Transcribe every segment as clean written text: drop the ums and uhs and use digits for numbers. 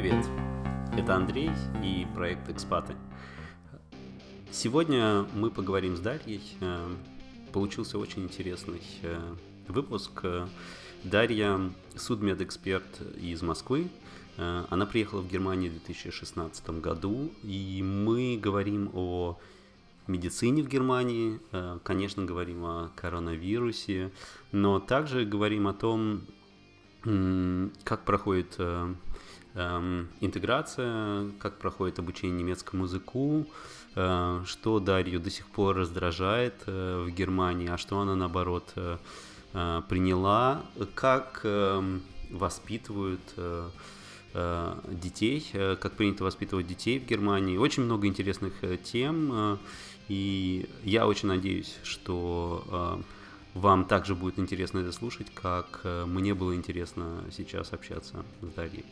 Привет, это Андрей и проект «Экспаты». Сегодня мы поговорим с Дарьей. Получился очень интересный выпуск. Дарья – судмедэксперт из Москвы. Она приехала в Германию в 2016 году, и мы говорим о медицине в Германии, конечно, говорим о коронавирусе, но также говорим о том, как проходит интеграция, как проходит обучение немецкому языку, что Дарью до сих пор раздражает в Германии, а что она, наоборот, приняла, как воспитывают детей, как принято воспитывать детей в Германии. Очень много интересных тем, и я очень надеюсь, что вам также будет интересно это слушать, как мне было интересно сейчас общаться с Дарьей.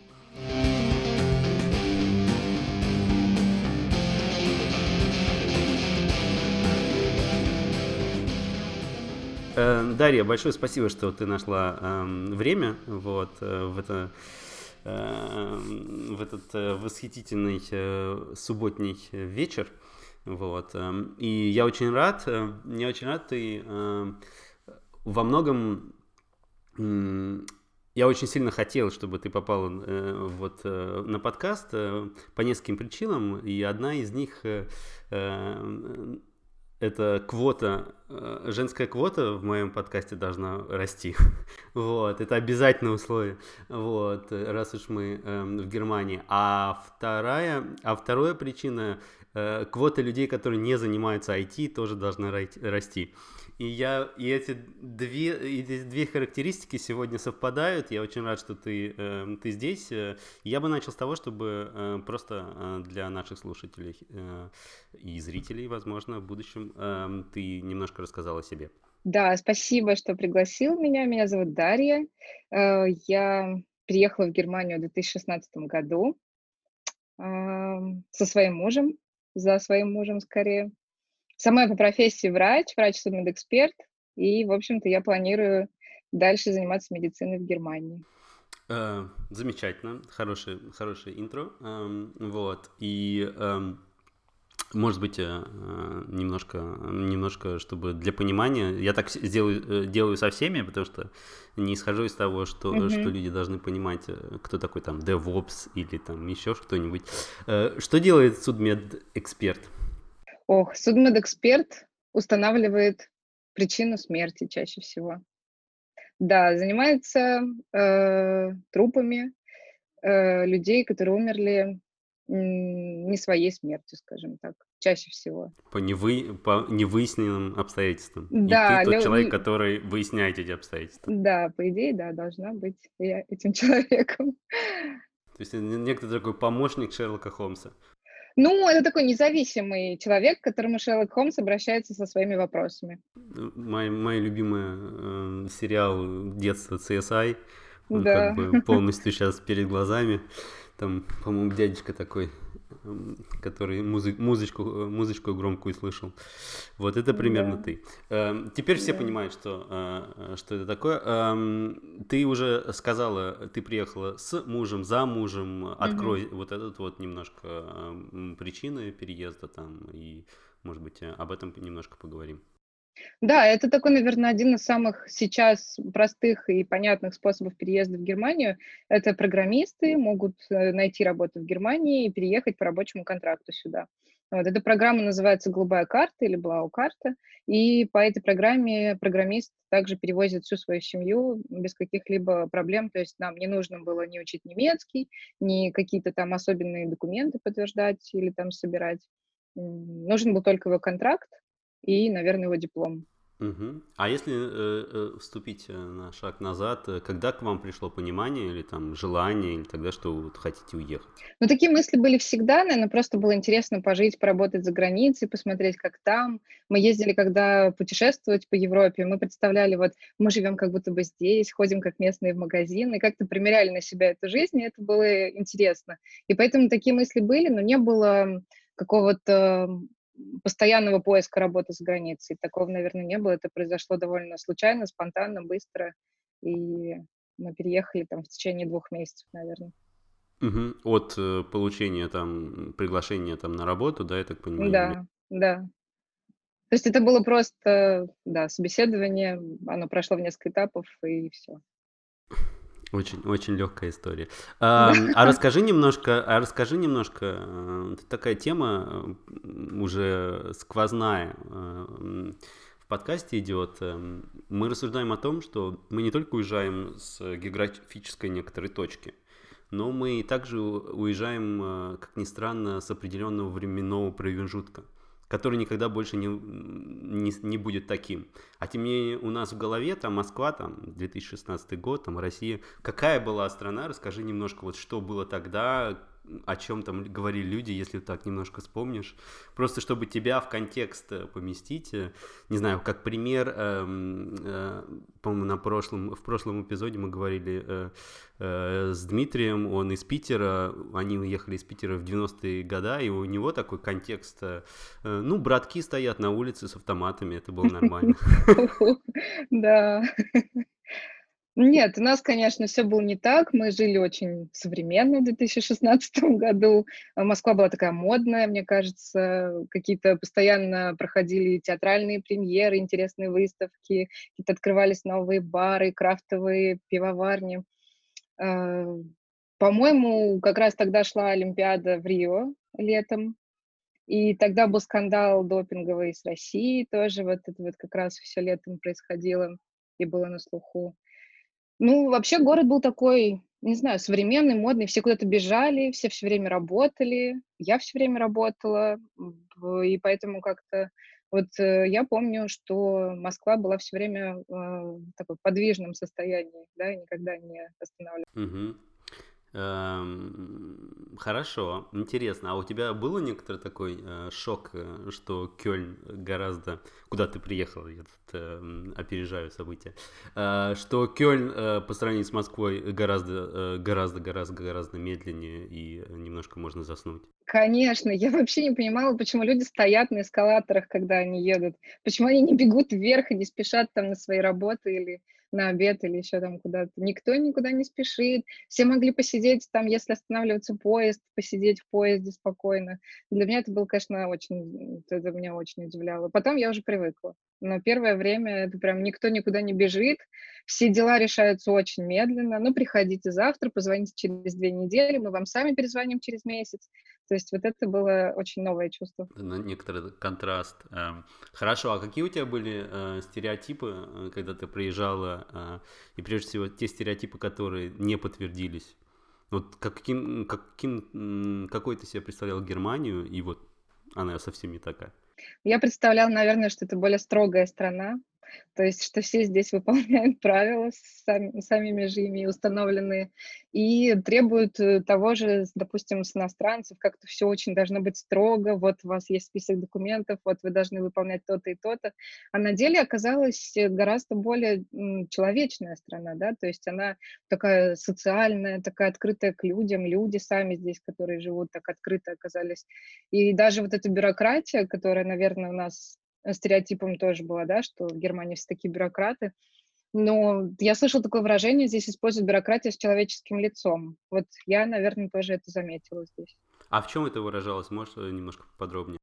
Дарья, большое спасибо, что ты нашла время в этот восхитительный субботний вечер. И я очень рад, ты во многом... Я очень сильно хотел, чтобы ты попала на подкаст по нескольким причинам, и одна из них это квота, женская квота в моем подкасте должна расти. Это обязательное условие, раз уж мы в Германии. А вторая причина – квота людей, которые не занимаются IT, тоже должна расти. И эти две характеристики сегодня совпадают. Я очень рад, что ты здесь. Я бы начал с того, чтобы просто для наших слушателей и зрителей, возможно, в будущем, ты немножко рассказала о себе. Да, спасибо, что пригласил меня. Меня зовут Дарья. Я приехала в Германию в 2016 году за своим мужем. Сама я по профессии врач-судмедэксперт, и, в общем-то, я планирую дальше заниматься медициной в Германии. Замечательно, хорошее интро. Может быть, немножко, чтобы для понимания, я так делаю со всеми, потому что не исхожу из того, что люди должны понимать, кто такой там DevOps или там еще что-нибудь. Что делает судмедэксперт? Судмедэксперт устанавливает причину смерти чаще всего. Да, занимается трупами людей, которые умерли не своей смертью, скажем так, чаще всего. По невыясненным обстоятельствам. Да, и ты тот человек, который выясняет эти обстоятельства. Да, по идее, да, должна быть я этим человеком. То есть некто такой помощник Шерлока Холмса. Это такой независимый человек, к которому Шерлок Холмс обращается со своими вопросами. Мой любимый сериал детства CSI, он полностью сейчас перед глазами. Там, по-моему, дядечка такой, который музычку громкую слышал. Это примерно ты. Теперь все понимают, что это такое. Ты уже сказала, ты приехала с мужем, за мужем. Открой немножко причины переезда там. И, может быть, об этом немножко поговорим. Да, это такой, наверное, один из самых сейчас простых и понятных способов переезда в Германию. Это программисты могут найти работу в Германии и переехать по рабочему контракту сюда. Эта программа называется «Голубая карта» или «Блау-карта». И по этой программе программист также перевозит всю свою семью без каких-либо проблем. То есть нам не нужно было ни учить немецкий, ни какие-то там особенные документы подтверждать или там собирать. Нужен был только его контракт и, наверное, его диплом. Угу. А если вступить на шаг назад, когда к вам пришло понимание или там желание, или тогда, что вы хотите уехать? Такие мысли были всегда, наверное, просто было интересно пожить, поработать за границей, посмотреть, как там. Мы ездили, когда путешествовать по Европе, мы представляли, мы живем как будто бы здесь, ходим как местные в магазины, как-то примеряли на себя эту жизнь, и это было интересно. И поэтому такие мысли были, но не было какого-то постоянного поиска работы за границей. Такого, наверное, не было. Это произошло довольно случайно, спонтанно, быстро. И мы переехали там в течение 2 месяцев, наверное. Мгм. От получения там приглашения там на работу, да, я так понимаю? или- Да. То есть это было просто, да, собеседование, оно прошло в несколько этапов, и все. Очень легкая история. Да. А расскажи немножко, тут такая тема уже сквозная в подкасте идет. Мы рассуждаем о том, что мы не только уезжаем с географической некоторой точки, но мы и также уезжаем, как ни странно, с определенного временного промежутка, который никогда больше не будет таким. А тем не менее у нас в голове там Москва, там 2016 год, там Россия. Какая была страна? Расскажи немножко, вот что было тогда, о чем там говорили люди, если так немножко вспомнишь. Просто чтобы тебя в контекст поместить. Не знаю, как пример, по-моему, в прошлом эпизоде мы говорили с Дмитрием, он из Питера, они уехали из Питера в 90-е годы, и у него такой контекст, ну, братки стоят на улице с автоматами, это было нормально. Да. Нет, у нас, конечно, все было не так. Мы жили очень современно в 2016 году. Москва была такая модная, мне кажется. Какие-то постоянно проходили театральные премьеры, интересные выставки, какие-то открывались новые бары, крафтовые пивоварни. По-моему, как раз тогда шла Олимпиада в Рио летом. И тогда был скандал допинговый с Россией тоже. Вот это вот как раз все летом происходило и было на слуху. Ну, вообще город был такой, не знаю, современный, модный, все куда-то бежали, все все время работали, я все время работала, и поэтому как-то вот я помню, что Москва была все время в таком подвижном состоянии, да, и никогда не останавливалась. Мгм. Хорошо, интересно. А у тебя был некоторый такой шок, что Кёльн гораздо... Куда ты приехала? Я тут опережаю события. Что Кёльн по сравнению с Москвой гораздо медленнее и немножко можно заснуть. Конечно, я вообще не понимала, почему люди стоят на эскалаторах, когда они едут. Почему они не бегут вверх и не спешат там на свои работы или на обед, или еще там куда-то. Никто никуда не спешит. Все могли посидеть там, если останавливается поезд, посидеть в поезде спокойно. Для меня это было, конечно, это меня очень удивляло. Потом я уже привыкла. Но первое время это прям никто никуда не бежит. Все дела решаются очень медленно. Ну, приходите завтра, позвоните через 2 недели, мы вам сами перезвоним через месяц. То есть вот это было очень новое чувство. Некоторый контраст. Хорошо, а какие у тебя были стереотипы, когда ты приезжала, и прежде всего те стереотипы, которые не подтвердились? Вот какой ты себе представлял Германию, и вот она совсем не такая? Я представляла, наверное, что это более строгая страна, то есть что все здесь выполняют правила, самими же ими установленные, и требуют того же, допустим, с иностранцев, как-то все очень должно быть строго, вот у вас есть список документов, вот вы должны выполнять то-то и то-то. А на деле оказалась гораздо более человечная страна, да, то есть она такая социальная, такая открытая к людям, люди сами здесь, которые живут, так открыто оказались. И даже вот эта бюрократия, которая, наверное, у нас стереотипом тоже было, да, что в Германии все такие бюрократы. Но я слышала такое выражение, здесь используют бюрократию с человеческим лицом. Вот я, наверное, тоже это заметила здесь. А в чем это выражалось? Можешь немножко подробнее?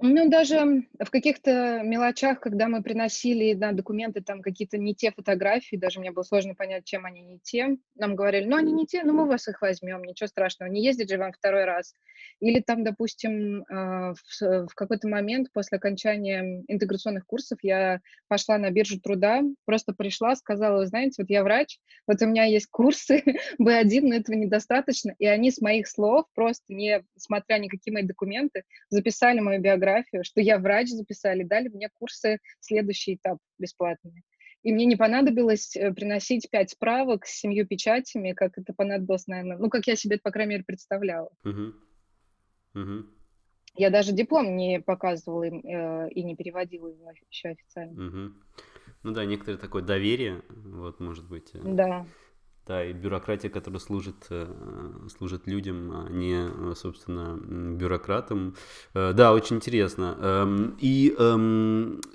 Ну, даже в каких-то мелочах, когда мы приносили на документы там какие-то не те фотографии, даже мне было сложно понять, чем они не те. Нам говорили, ну, они не те, ну, мы у вас их возьмем, ничего страшного, не ездить же вам второй раз. Или там, допустим, в какой-то момент после окончания интеграционных курсов я пошла на биржу труда, просто пришла, сказала, вы знаете, вот я врач, вот у меня есть курсы B1, но этого недостаточно. И они с моих слов, просто не смотря никакие мои документы, записали мою биографию, что я врач, записали, дали мне курсы, следующий этап бесплатные. И мне не понадобилось приносить 5 справок с 7 печатями, как это понадобилось, наверное, ну, как я себе это, по крайней мере, представляла. Uh-huh. Uh-huh. Я даже диплом не показывала им и не переводила его еще официально. Uh-huh. Ну да, некоторое такое доверие, вот, может быть. Да. Да, и бюрократия, которая служит людям, а не, собственно, бюрократам. Да, очень интересно. И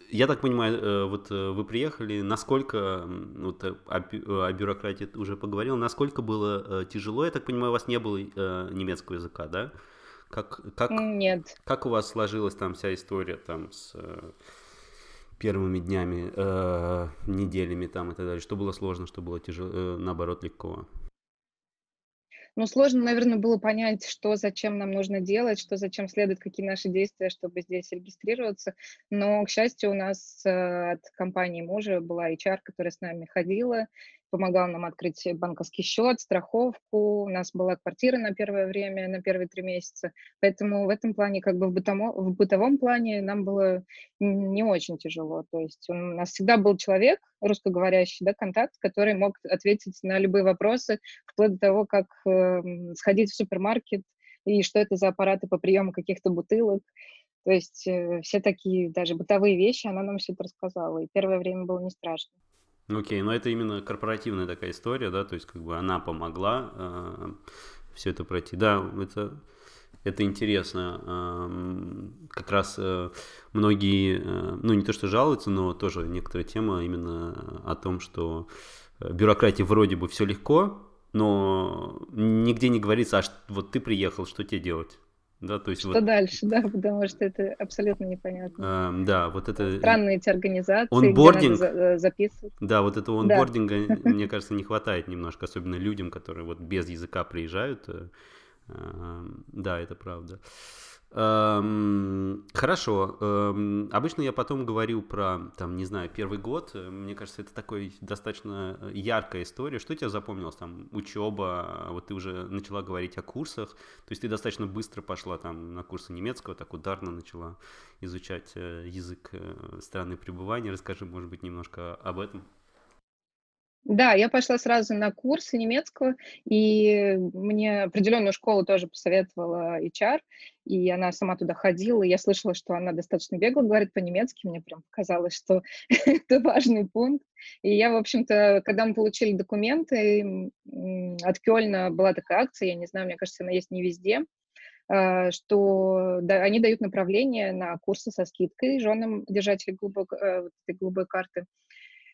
я так понимаю, вот вы приехали, насколько, вот о бюрократии уже поговорил, насколько было тяжело, я так понимаю, у вас не было немецкого языка, да? Нет. Как у вас сложилась там вся история там с первыми днями, неделями там и так далее? Что было сложно, что было тяжело, наоборот, легко? Ну, сложно, наверное, было понять, что зачем нам нужно делать, что зачем следует, какие наши действия, чтобы здесь регистрироваться. Но, к счастью, у нас от компании мужа была HR, которая с нами ходила, помогала нам открыть банковский счет, страховку. У нас была квартира на первое время, на первые 3 месяца. Поэтому в этом плане, как бы в бытовом плане, нам было не очень тяжело. То есть у нас всегда был человек, русскоговорящий, да, контакт, который мог ответить на любые вопросы, вплоть до того, как сходить в супермаркет и что это за аппараты по приему каких-то бутылок. То есть все такие даже бытовые вещи она нам все это рассказала. И первое время было не страшно. Окей, но это именно корпоративная такая история, да, то есть как бы она помогла все это пройти. Да, это интересно. Как раз многие, ну не то что жалуются, но тоже некоторая тема именно о том, что бюрократии вроде бы все легко, но нигде не говорится, а вот ты приехал, что тебе делать? Да, то есть что вот... дальше, да, потому что это абсолютно непонятно. Да, вот это... Странные эти организации, онбординг, где надо записывать. Да, вот этого онбординга, да, мне кажется, не хватает немножко, особенно людям, которые вот без языка приезжают. Да, это правда. Хорошо. Обычно я потом говорю про, там, не знаю, первый год. Мне кажется, это такой достаточно яркая история. Что тебя запомнилось? Там учеба, вот ты уже начала говорить о курсах. То есть ты достаточно быстро пошла там на курсы немецкого, так ударно начала изучать язык страны пребывания. Расскажи, может быть, немножко об этом. Да, я пошла сразу на курсы немецкого, и мне определенную школу тоже посоветовала HR, и она сама туда ходила, и я слышала, что она достаточно бегло говорит по-немецки, мне прям показалось, что это важный пункт. И я, в общем-то, когда мы получили документы, от Кёльна была такая акция, я не знаю, мне кажется, она есть не везде, что они дают направление на курсы со скидкой женам держателей голубой карты.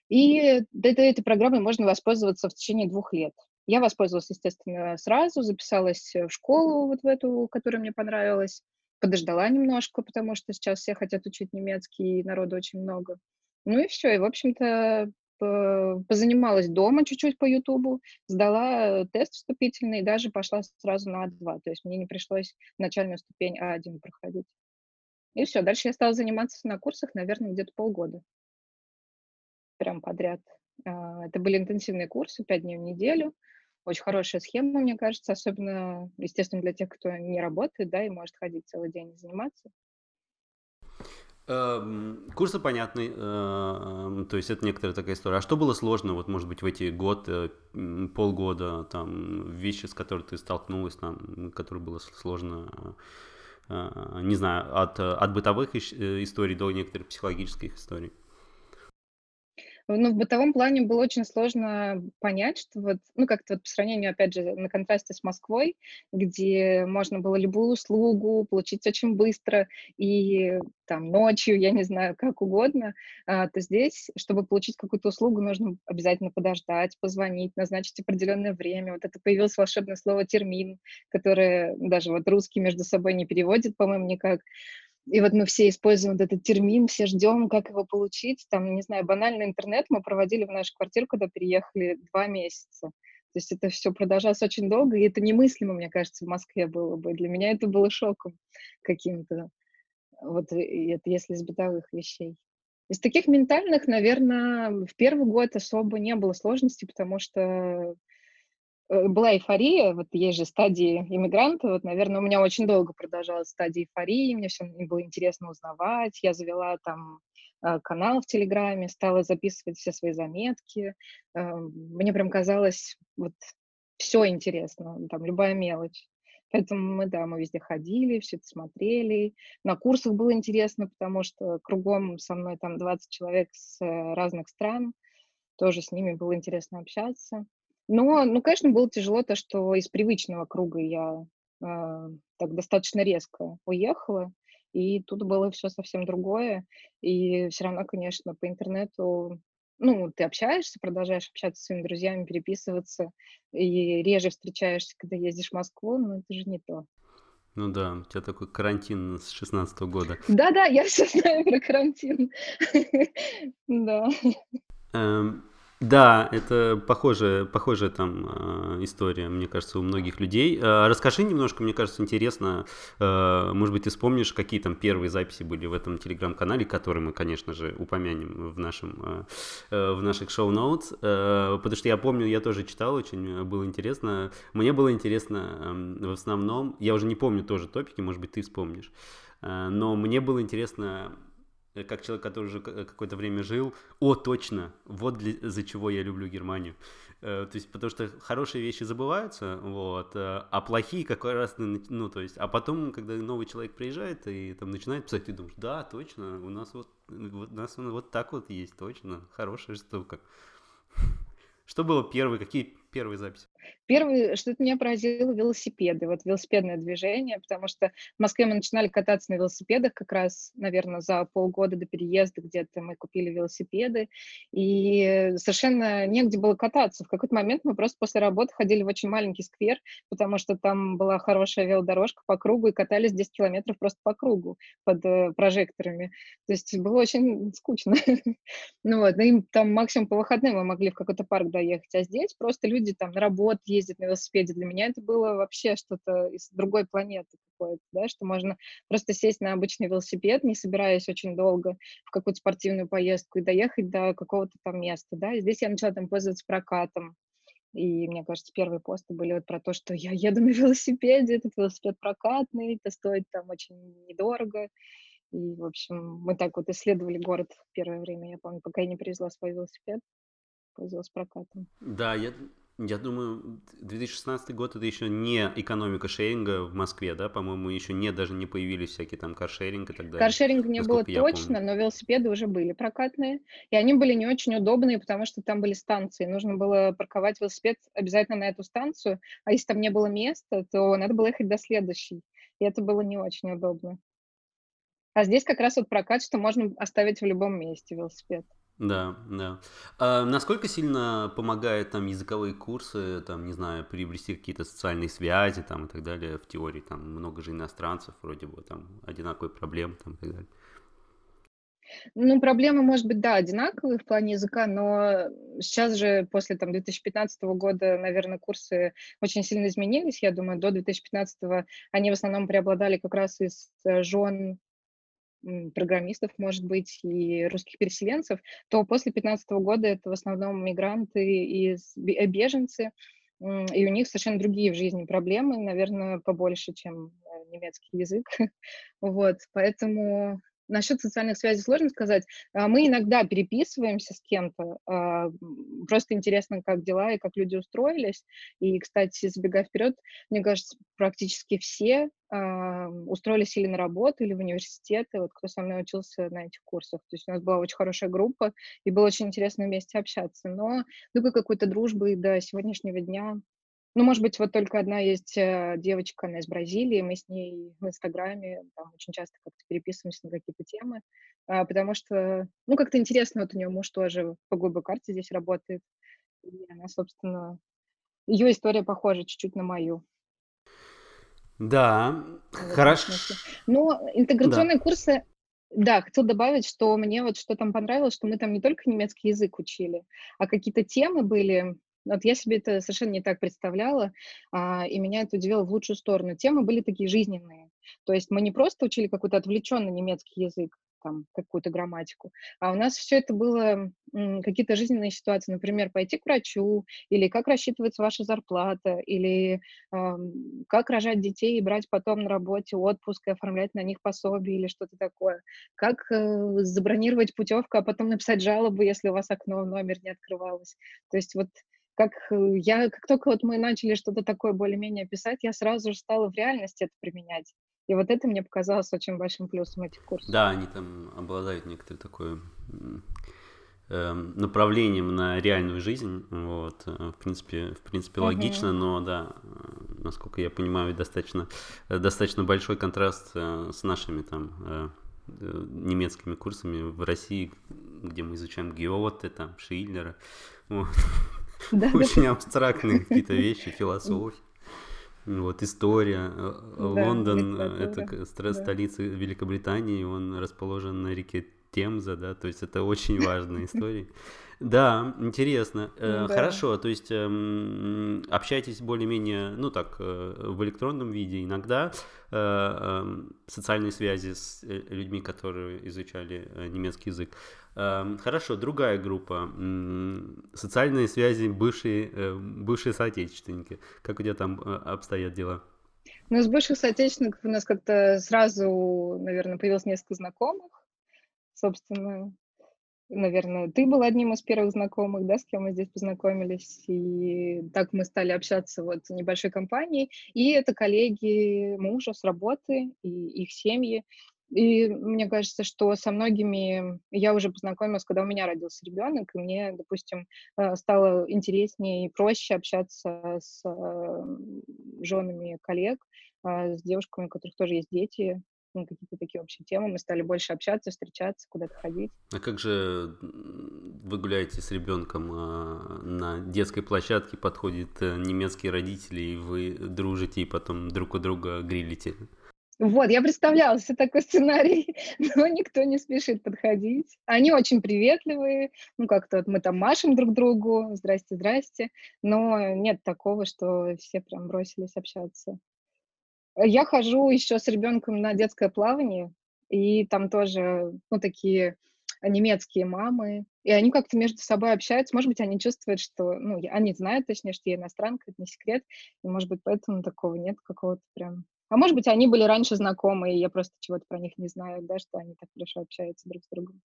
И этой программой можно воспользоваться в течение 2 лет. Я воспользовалась, естественно, сразу, записалась в школу вот в эту, которая мне понравилась, подождала немножко, потому что сейчас все хотят учить немецкий, и народу очень много. Ну и все, и, в общем-то, позанималась дома чуть-чуть по Ютубу, сдала тест вступительный и даже пошла сразу на А2, то есть мне не пришлось начальную ступень А1 проходить. И все, дальше я стала заниматься на курсах, наверное, где-то полгода. Прям подряд. Это были интенсивные курсы, 5 дней в неделю. Очень хорошая схема, мне кажется, особенно, естественно, для тех, кто не работает, да, и может ходить целый день и заниматься. Курсы понятны, то есть это некоторая такая история. А что было сложно, вот, может быть, в эти год, полгода, там, вещи, с которыми ты столкнулась, там, которые было сложно, не знаю, от бытовых историй до некоторых психологических историй? Ну, в бытовом плане было очень сложно понять, что вот, ну, как-то вот по сравнению, опять же, на контрасте с Москвой, где можно было любую услугу получить очень быстро и там ночью, я не знаю, как угодно, то здесь, чтобы получить какую-то услугу, нужно обязательно подождать, позвонить, назначить определенное время. Вот это появилось волшебное слово «термин», которое даже вот русские между собой не переводят, по-моему, никак. И вот мы все используем вот этот термин, все ждем, как его получить. Там, не знаю, банальный интернет мы проводили в нашу квартиру, когда переехали, 2 месяца. То есть это все продолжалось очень долго, и это немыслимо, мне кажется, в Москве было бы. Для меня это было шоком каким-то, вот это если из бытовых вещей. Из таких ментальных, наверное, в первый год особо не было сложностей, потому что... была эйфория, вот есть же стадии иммигранта, вот, наверное, у меня очень долго продолжалась стадия эйфории, мне все было интересно узнавать, я завела там канал в Телеграме, стала записывать все свои заметки, мне прям казалось, вот, все интересно, там, любая мелочь, поэтому мы, да, мы везде ходили, все это смотрели, на курсах было интересно, потому что кругом со мной там 20 человек с разных стран, тоже с ними было интересно общаться. Но, ну, конечно, было тяжело то, что из привычного круга я так достаточно резко уехала, и тут было все совсем другое. И все равно, конечно, по интернету, ну, ты общаешься, продолжаешь общаться с своими друзьями, переписываться, и реже встречаешься, когда ездишь в Москву, но это же не то. Ну да, у тебя такой карантин с 16-го года. Да-да, я все знаю про карантин. Да. Да, это похожая там история, мне кажется, у многих людей. Расскажи немножко, мне кажется, интересно, может быть, ты вспомнишь, какие там первые записи были в этом телеграм-канале, который мы, конечно же, упомянем в наших шоу-ноутс, потому что я помню, я тоже читал, очень было интересно. Мне было интересно в основном, я уже не помню тоже топики, может быть, ты вспомнишь, но мне было интересно... Как человек, который уже какое-то время жил, точно, вот из-за чего я люблю Германию. То есть, потому что хорошие вещи забываются, вот, а плохие как раз, ну, то есть, а потом, когда новый человек приезжает и там начинает писать, ты думаешь, да, точно, у нас вот так вот есть, точно, хорошая штука. Что было первое, какие первые записи? Первое, что-то меня поразило, велосипеды, вот велосипедное движение, потому что в Москве мы начинали кататься на велосипедах как раз, наверное, за полгода до переезда где-то мы купили велосипеды, и совершенно негде было кататься. В какой-то момент мы просто после работы ходили в очень маленький сквер, потому что там была хорошая велодорожка по кругу, и катались 10 километров просто по кругу под прожекторами. То есть было очень скучно. Ну вот, и там максимум по выходным мы могли в какой-то парк доехать, а здесь просто люди там на работу ездят на велосипеде. Для меня это было вообще что-то из другой планеты какой-то, да, что можно просто сесть на обычный велосипед, не собираясь очень долго в какую-то спортивную поездку и доехать до какого-то там места, да. И здесь я начала там пользоваться прокатом. И, мне кажется, первые посты были вот про то, что я еду на велосипеде, этот велосипед прокатный, это стоит там очень недорого. И, в общем, мы так вот исследовали город в первое время, я помню, пока я не привезла свой велосипед, пользовалась прокатом. Да, Я думаю, 2016 год — это еще не экономика шеринга в Москве, да, по-моему, еще даже не появились всякие там каршеринг и так далее. Каршеринга не было точно, но велосипеды уже были прокатные, и они были не очень удобные, потому что там были станции, нужно было парковать велосипед обязательно на эту станцию, а если там не было места, то надо было ехать до следующей, и это было не очень удобно. А здесь как раз вот прокат, что можно оставить в любом месте велосипед. Да. А насколько сильно помогают там языковые курсы, там, не знаю, приобрести какие-то социальные связи там и так далее в теории? Там много же иностранцев вроде бы, там одинаковые проблемы там и так далее. Ну, проблемы, может быть, да, одинаковые в плане языка, но сейчас же после там 2015 года, наверное, курсы очень сильно изменились, я думаю. До 2015 они в основном преобладали как раз из жен программистов, может быть, и русских переселенцев, то после 2015 года это в основном мигранты и беженцы, и у них совершенно другие в жизни проблемы, наверное, побольше, чем немецкий язык. Вот, поэтому насчет социальных связей сложно сказать. Мы иногда переписываемся с кем-то, просто интересно, как дела и как люди устроились. И, кстати, забегая вперед, мне кажется, практически все устроились или на работу, или в университеты, вот кто со мной учился на этих курсах. То есть у нас была очень хорошая группа, и было очень интересно вместе общаться. Но только какой-то дружбы до сегодняшнего дня. Ну, может быть, вот только одна есть девочка, она из Бразилии, мы с ней в Инстаграме там очень часто как-то переписываемся на какие-то темы, потому что, ну, как-то интересно, вот у нее муж тоже по голубой карте здесь работает, и она, собственно, ее история похожа чуть-чуть на мою. Да, хорошо. Но интеграционные курсы... Да, хотел добавить, что мне вот что там понравилось, что мы там не только немецкий язык учили, а какие-то темы были... Вот я себе это совершенно не так представляла, и меня это удивило в лучшую сторону. Темы были такие жизненные. То есть мы не просто учили какой-то отвлеченный немецкий язык, там, какую-то грамматику, а у нас все это было какие-то жизненные ситуации. Например, пойти к врачу, или как рассчитывается ваша зарплата, или как рожать детей и брать потом на работе отпуск и оформлять на них пособие или что-то такое. Как забронировать путевку, а потом написать жалобу, если у вас окно в номер не открывалось. То есть вот как только вот мы начали что-то такое более-менее писать, я сразу же стала в реальности это применять. И вот это мне показалось очень большим плюсом этих курсов. Да, они там обладают некоторой такой направлением на реальную жизнь. Вот. В принципе, логично, но да, насколько я понимаю, достаточно большой контраст с нашими там немецкими курсами в России, где мы изучаем Гёте, там, Шиллера. Вот. Да, очень абстрактные какие-то вещи, философии. Вот, история. Да, Лондон, это столица Великобритании, он расположен на реке Темза, да, то есть это очень важная история. Да, интересно. Да. Хорошо, то есть общайтесь более-менее, ну так, в электронном виде. Иногда социальные связи с людьми, которые изучали немецкий язык. Хорошо, другая группа. Социальные связи, бывшие соотечественники. Как у тебя там обстоят дела? Ну, с бывших соотечественников у нас как-то сразу, наверное, появилось несколько знакомых. Собственно, наверное, ты был одним из первых знакомых, да, с кем мы здесь познакомились, и так мы стали общаться вот небольшой компанией, и это коллеги мужа с работы и их семьи, и мне кажется, что со многими я уже познакомилась, когда у меня родился ребенок, и мне, допустим, стало интереснее и проще общаться с женами коллег, с девушками, у которых тоже есть дети. Ну, какие-то такие общие темы, мы стали больше общаться, встречаться, куда-то ходить. А как же вы гуляете с ребенком на детской площадке, подходят немецкие родители, и вы дружите, и потом друг у друга грилите? Вот, я представляла себе такой сценарий, но никто не спешит подходить. Они очень приветливые, ну как-то вот мы там машем друг другу, здрасте, но нет такого, что все прям бросились общаться. Я хожу еще с ребенком на детское плавание, и там тоже, ну, такие немецкие мамы, и они как-то между собой общаются, может быть, они чувствуют, что, ну, они знают, точнее, что я иностранка, это не секрет, и, может быть, поэтому такого нет какого-то прям... А может быть, они были раньше знакомы, и я просто чего-то про них не знаю, да, что они так хорошо общаются друг с другом.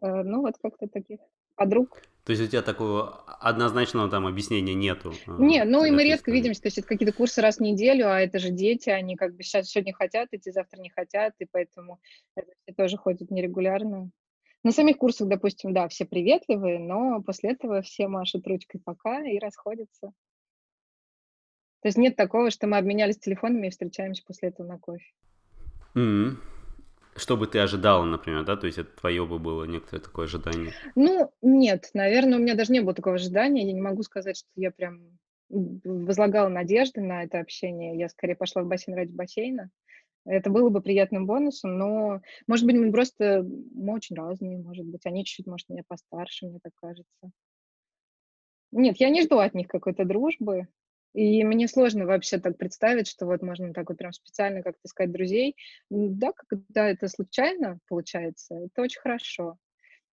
Ну, вот как-то таких подруг. То есть у тебя такого однозначного там объяснения нету? Нет, ну и мы редко видимся, то есть это какие-то курсы раз в неделю, а это же дети, они как бы сейчас сегодня хотят идти, завтра не хотят, и поэтому это все тоже ходят нерегулярно. На самих курсах, допустим, да, все приветливые, но после этого все машут ручкой пока и расходятся. То есть нет такого, что мы обменялись телефонами и встречаемся после этого на кофе. Mm-hmm. Что бы ты ожидала, например, да? То есть это твое бы было некоторое такое ожидание? Ну, нет, наверное, у меня даже не было такого ожидания. Я не могу сказать, что я прям возлагала надежды на это общение. Я скорее пошла в бассейн ради бассейна. Это было бы приятным бонусом, но, может быть, мы очень разные, может быть. Они чуть-чуть, может, меня постарше, мне так кажется. Нет, я не жду от них какой-то дружбы. И мне сложно вообще так представить, что вот можно так вот прям специально как-то искать друзей. Да, когда это случайно получается, это очень хорошо.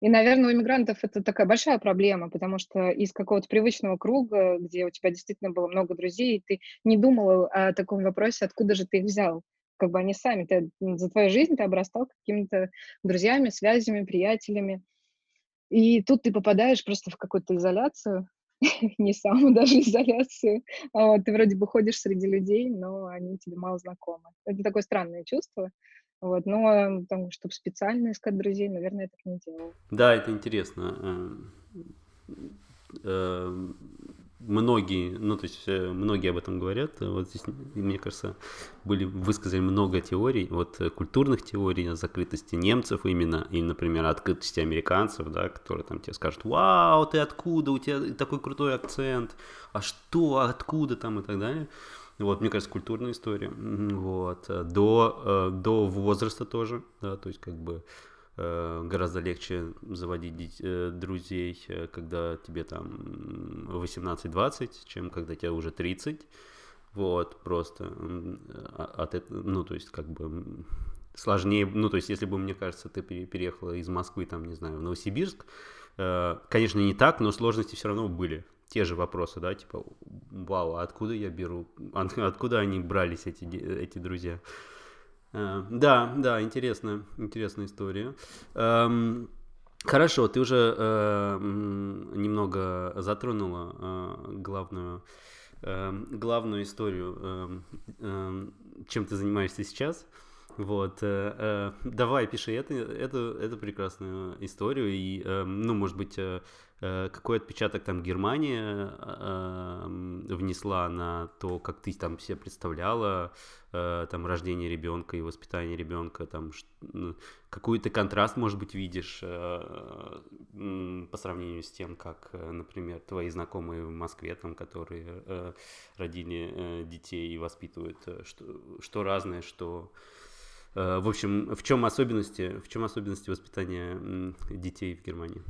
И, наверное, у иммигрантов это такая большая проблема, потому что из какого-то привычного круга, где у тебя действительно было много друзей, ты не думала о таком вопросе, откуда же ты их взял. Как бы они сами, за твою жизнь ты обрастал какими-то друзьями, связями, приятелями. И тут ты попадаешь просто в какую-то изоляцию. Не саму даже изоляцию. Ты вроде бы ходишь среди людей, но они тебе мало знакомы. Это такое странное чувство. Вот. Но там, чтобы специально искать друзей, наверное, я так не делала. Да, это интересно. Многие об этом говорят. Вот здесь, мне кажется, высказали много теорий, вот культурных теорий о закрытости немцев именно, и, например, открытости американцев, да, которые там тебе скажут: «Вау, ты откуда? У тебя такой крутой акцент! А что? Откуда там?» и так далее. Вот, мне кажется, культурная история. Вот. До возраста тоже, да, то есть как бы гораздо легче заводить друзей, когда тебе там 18-20, чем когда тебе уже 30. Вот, просто от этого, ну, то есть, как бы сложнее, ну, то есть, если бы, мне кажется, ты переехала из Москвы, там, не знаю, в Новосибирск, конечно, не так, но сложности все равно были. Те же вопросы, да, типа, вау, откуда я беру, откуда они брались, эти друзья? Да, интересная история. Хорошо, ты уже немного затронула главную историю, чем ты занимаешься сейчас. Вот, давай, пиши эту прекрасную историю, и, ну, может быть, какой отпечаток там Германия внесла на то, как ты там себе представляла, там, рождение ребенка и воспитание ребенка, там, какой ты контраст, может быть, видишь по сравнению с тем, как, например, твои знакомые в Москве, там, которые родили детей и воспитывают, что разное, что... В общем, в чем особенности воспитания детей в Германии?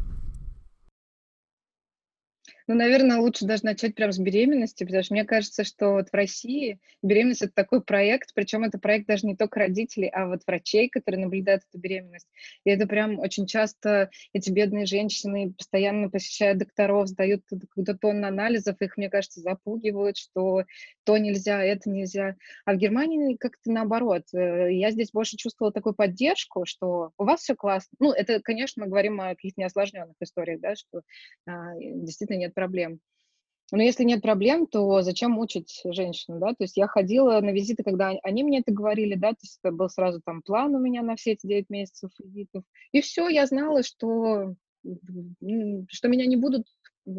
Ну, наверное, лучше даже начать прям с беременности, потому что мне кажется, что вот в России беременность – это такой проект, причем это проект даже не только родителей, а вот врачей, которые наблюдают эту беременность. И это прям очень часто эти бедные женщины постоянно посещают докторов, сдают какую-то тонну анализов, их, мне кажется, запугивают, что то нельзя, это нельзя. А в Германии как-то наоборот. Я здесь больше чувствовала такую поддержку, что у вас все классно. Ну, это, конечно, мы говорим о каких-то неосложненных историях, да, что действительно нет проблем. Но если нет проблем, то зачем мучить женщину, да? То есть я ходила на визиты, когда они мне это говорили, да, то есть это был сразу там план у меня на все эти 9 месяцев визитов. И все, я знала, что меня не будут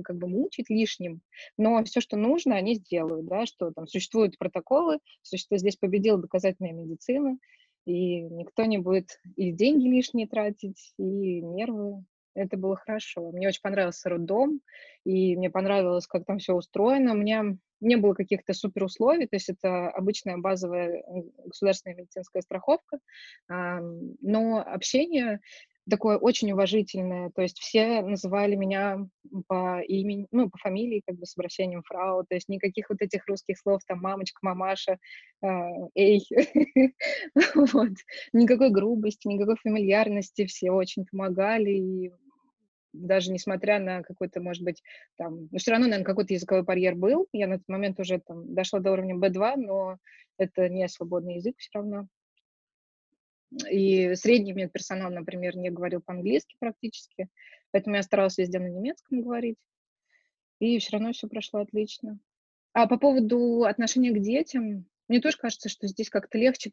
как бы мучить лишним, но все, что нужно, они сделают, да, что там существуют протоколы, существует, здесь победила доказательная медицина, и никто не будет и деньги лишние тратить, и нервы. Это было хорошо. Мне очень понравился роддом, и мне понравилось, как там все устроено. У меня не было каких-то суперусловий, то есть это обычная базовая государственная медицинская страховка, но общение такое очень уважительное, то есть все называли меня по имени, ну, по фамилии, как бы с обращением фрау, то есть никаких вот этих русских слов, там, мамочка, мамаша, эй, вот, никакой грубости, никакой фамильярности, все очень помогали, и даже несмотря на какой-то, может быть, там, все равно, наверное, какой-то языковой барьер был, я на тот момент уже там дошла до уровня B2, но это не свободный язык все равно. И средний медперсонал, например, не говорил по-английски практически, поэтому я старалась везде на немецком говорить, и все равно все прошло отлично. А по поводу отношения к детям, мне тоже кажется, что здесь как-то легче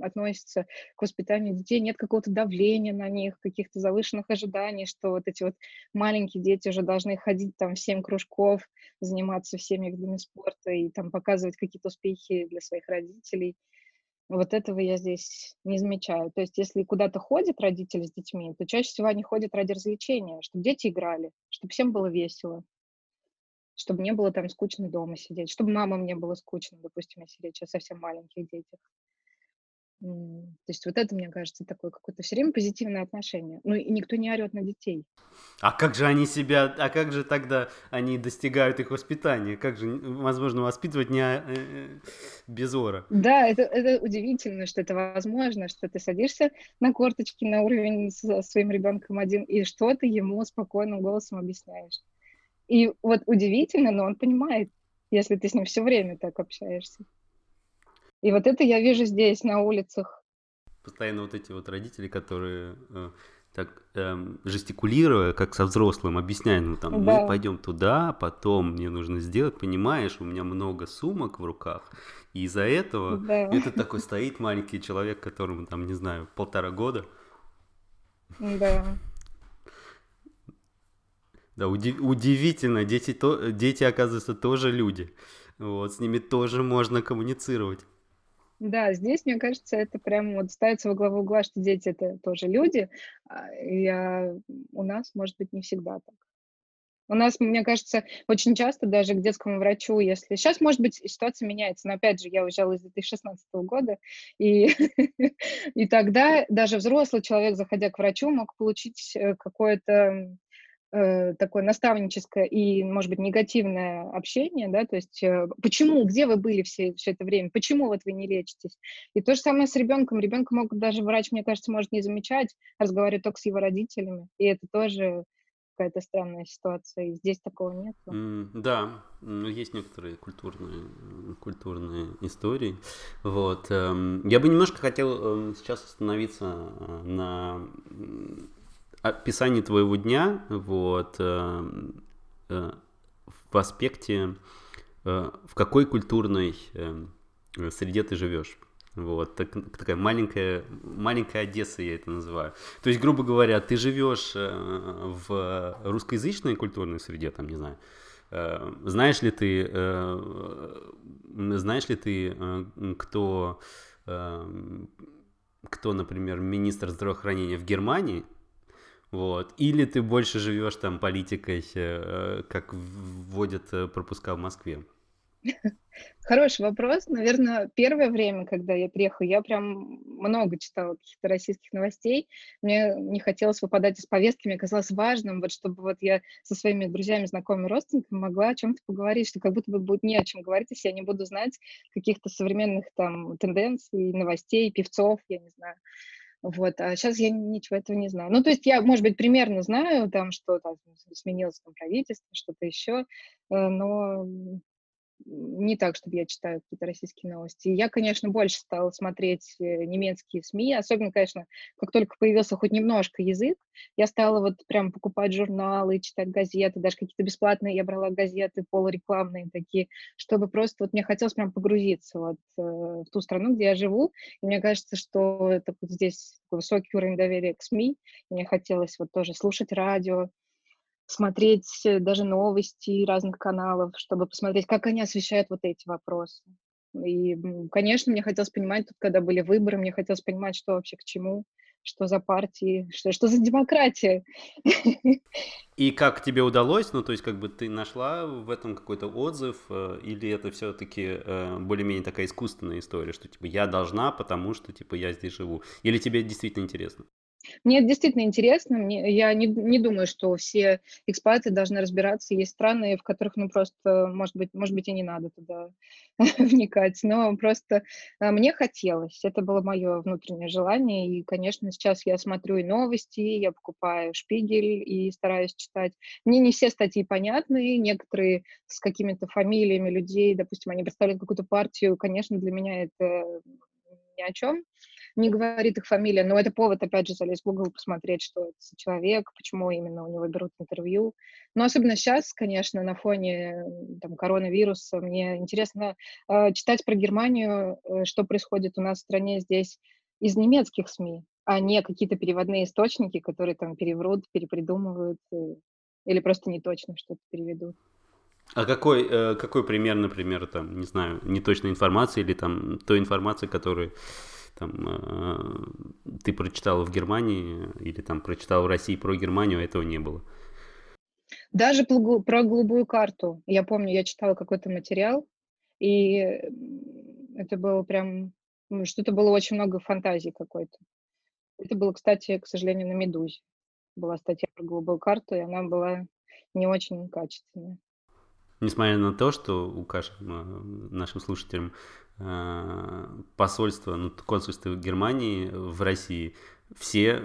относятся к воспитанию детей, нет какого-то давления на них, каких-то завышенных ожиданий, что вот эти вот маленькие дети уже должны ходить там в 7 кружков, заниматься всеми видами спорта и там показывать какие-то успехи для своих родителей. Вот этого я здесь не замечаю. То есть если куда-то ходят родители с детьми, то чаще всего они ходят ради развлечения, чтобы дети играли, чтобы всем было весело, чтобы не было там скучно дома сидеть, чтобы мамам не было скучно, допустим, если речь о совсем маленьких детях. То есть вот это, мне кажется, такое какое-то все время позитивное отношение. Ну и никто не орет на детей. А как же они себя, а как же тогда они достигают их воспитания? Как же, возможно, воспитывать не без ора? Да, это удивительно, что это возможно, что ты садишься на корточки на уровень со своим ребенком один и что ты ему спокойным голосом объясняешь. И вот удивительно, но он понимает, если ты с ним все время так общаешься. И вот это я вижу здесь, на улицах. Постоянно вот эти вот родители, которые так жестикулируя, как со взрослым, объясняют, ну там, да. Мы пойдем туда, потом мне нужно сделать, понимаешь, у меня много сумок в руках, и из-за этого да. Это такой стоит маленький человек, которому там, не знаю, 1,5 года. Да. Да, удивительно, дети, оказывается, тоже люди, вот, с ними тоже можно коммуницировать. Да, здесь, мне кажется, это прям вот ставится во главу угла, что дети — это тоже люди. У нас, может быть, не всегда так. У нас, мне кажется, очень часто даже к детскому врачу, если... Сейчас, может быть, ситуация меняется, но, опять же, я уезжала из 2016 года, и тогда даже взрослый человек, заходя к врачу, мог получить какое-то... такое наставническое и, может быть, негативное общение, да, то есть почему, где вы были все это время, почему вот вы не лечитесь. И то же самое с ребенком. Ребенка могут даже врач, мне кажется, может не замечать, разговаривать только с его родителями, и это тоже какая-то странная ситуация, и здесь такого нет. Да, есть некоторые культурные истории. Вот. Я бы немножко хотел сейчас остановиться на... описание твоего дня, вот, в аспекте, в какой культурной среде ты живешь. Вот, такая маленькая Одесса, я это называю. То есть, грубо говоря, ты живешь в русскоязычной культурной среде, там, не знаю, знаешь ли ты, кто, например, министр здравоохранения в Германии, вот, или ты больше живешь там политикой, как вводят пропуска в Москве? Хороший вопрос. Наверное, первое время, когда я приехала, я прям много читала каких-то российских новостей. Мне не хотелось выпадать из повестки, мне казалось важным, вот, чтобы вот я со своими друзьями, знакомыми, родственниками могла о чем-то поговорить, что как будто бы будет не о чем говорить, если я не буду знать каких-то современных там тенденций, новостей, певцов, я не знаю. Вот, а сейчас я ничего этого не знаю. Ну, то есть я, может быть, примерно знаю, там, что там сменилось там правительство, что-то еще, но... не так, чтобы я читаю какие-то российские новости. Я, конечно, больше стала смотреть немецкие СМИ, особенно, конечно, как только появился хоть немножко язык, я стала вот прям покупать журналы, читать газеты, даже какие-то бесплатные я брала газеты, полурекламные такие, чтобы просто вот мне хотелось прям погрузиться вот в ту страну, где я живу, и мне кажется, что это вот здесь высокий уровень доверия к СМИ, мне хотелось вот тоже слушать радио, смотреть даже новости разных каналов, чтобы посмотреть, как они освещают вот эти вопросы. И, конечно, мне хотелось понимать, тут, когда были выборы, мне хотелось понимать, что вообще к чему, что за партии, что за демократия. И как тебе удалось? Ну, то есть, как бы ты нашла в этом какой-то отзыв, или это все-таки более-менее такая искусственная история, что, типа, я должна, потому что, типа, я здесь живу? Или тебе действительно интересно? Мне это действительно интересно. Я не думаю, что все экспаты должны разбираться. Есть страны, в которых, ну, просто, может быть, и не надо туда вникать. Но просто мне хотелось. Это было мое внутреннее желание. И, конечно, сейчас я смотрю и новости, я покупаю Шпигель и стараюсь читать. Мне не все статьи понятны. Некоторые с какими-то фамилиями людей, допустим, они представляют какую-то партию. Конечно, для меня это ни о чем не говорит их фамилия, но это повод, опять же, залезть в Google, посмотреть, что это за человек, почему именно у него берут интервью. Но особенно сейчас, конечно, на фоне там, коронавируса, мне интересно читать про Германию, что происходит у нас в стране здесь из немецких СМИ, а не какие-то переводные источники, которые там переврут, перепридумывают или просто неточно что-то переведут. А какой пример, например, там, не знаю, неточной информации или там той информации, которую там ты прочитала в Германии или там прочитала в России про Германию, этого не было? Даже про голубую карту. Я помню, я читала какой-то материал, и это было прям... Что-то было очень много фантазии какой-то. Это было, кстати, к сожалению, на «Медузе». Была статья про голубую карту, и она была не очень качественная. Несмотря на то, что укажем нашим слушателям, посольство, ну, консульство Германии в России, все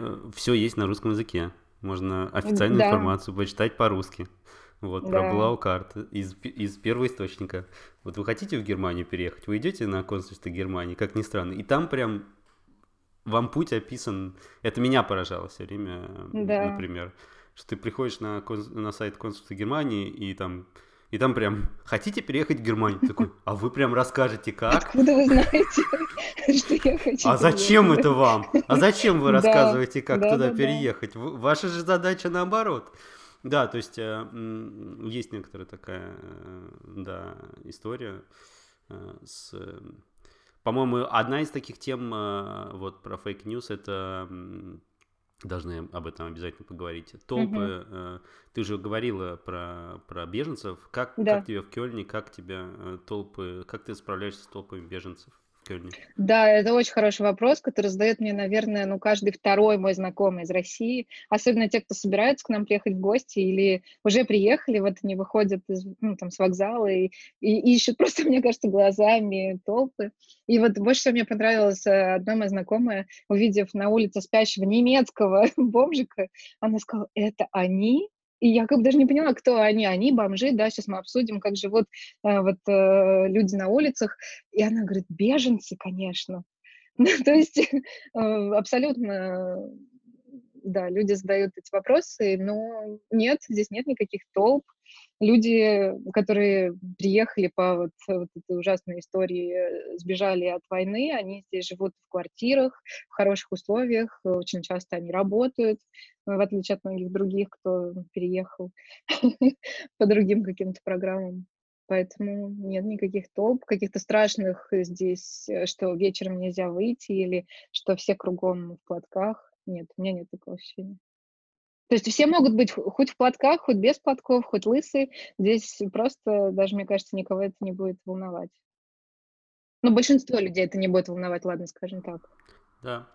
есть на русском языке. Можно официальную информацию почитать по-русски. Вот, про Блау-карту из первоисточника. Вот вы хотите в Германию переехать, вы идете на консульство Германии, как ни странно, и там прям вам путь описан. Это меня поражало все время, например, что ты приходишь на сайт консульства Германии, и там прям «хотите переехать в Германию?» Такой, а вы прям расскажете, как? Откуда вы знаете, что я хочу? А зачем это вам? А зачем вы рассказываете, как туда переехать? Ваша же задача наоборот. Да, то есть есть некоторая такая, да, история с... По-моему, одна из таких тем вот про фейк-ньюс — это... Должны об этом обязательно поговорить. Толпы, ты же говорила про беженцев. Как тебе в Кёльне, как ты справляешься с толпами беженцев в Кёльне? Да, это очень хороший вопрос, который задает мне, наверное, каждый второй мой знакомый из России. Особенно те, кто собирается к нам приехать в гости или уже приехали, вот они выходят с вокзала и ищут просто, мне кажется, глазами толпы. И вот больше всего мне понравилось, одна моя знакомая, увидев на улице спящего немецкого бомжика, она сказала, это они? И я как бы даже не поняла, кто они. Они бомжи, да, сейчас мы обсудим, как живут люди на улицах. И она говорит, беженцы, конечно. То есть абсолютно... Да, люди задают эти вопросы, но нет, здесь нет никаких толп. Люди, которые приехали по вот этой ужасной истории, сбежали от войны, они здесь живут в квартирах, в хороших условиях, очень часто они работают, в отличие от многих других, кто переехал по другим каким-то программам. Поэтому нет никаких толп, каких-то страшных здесь, что вечером нельзя выйти или что все кругом в платках. Нет, у меня нет такого ощущения. То есть все могут быть хоть в платках, хоть без платков, хоть лысые. Здесь просто даже, мне кажется, никого это не будет волновать. Ну, большинство людей это не будет волновать, ладно, скажем так. Да.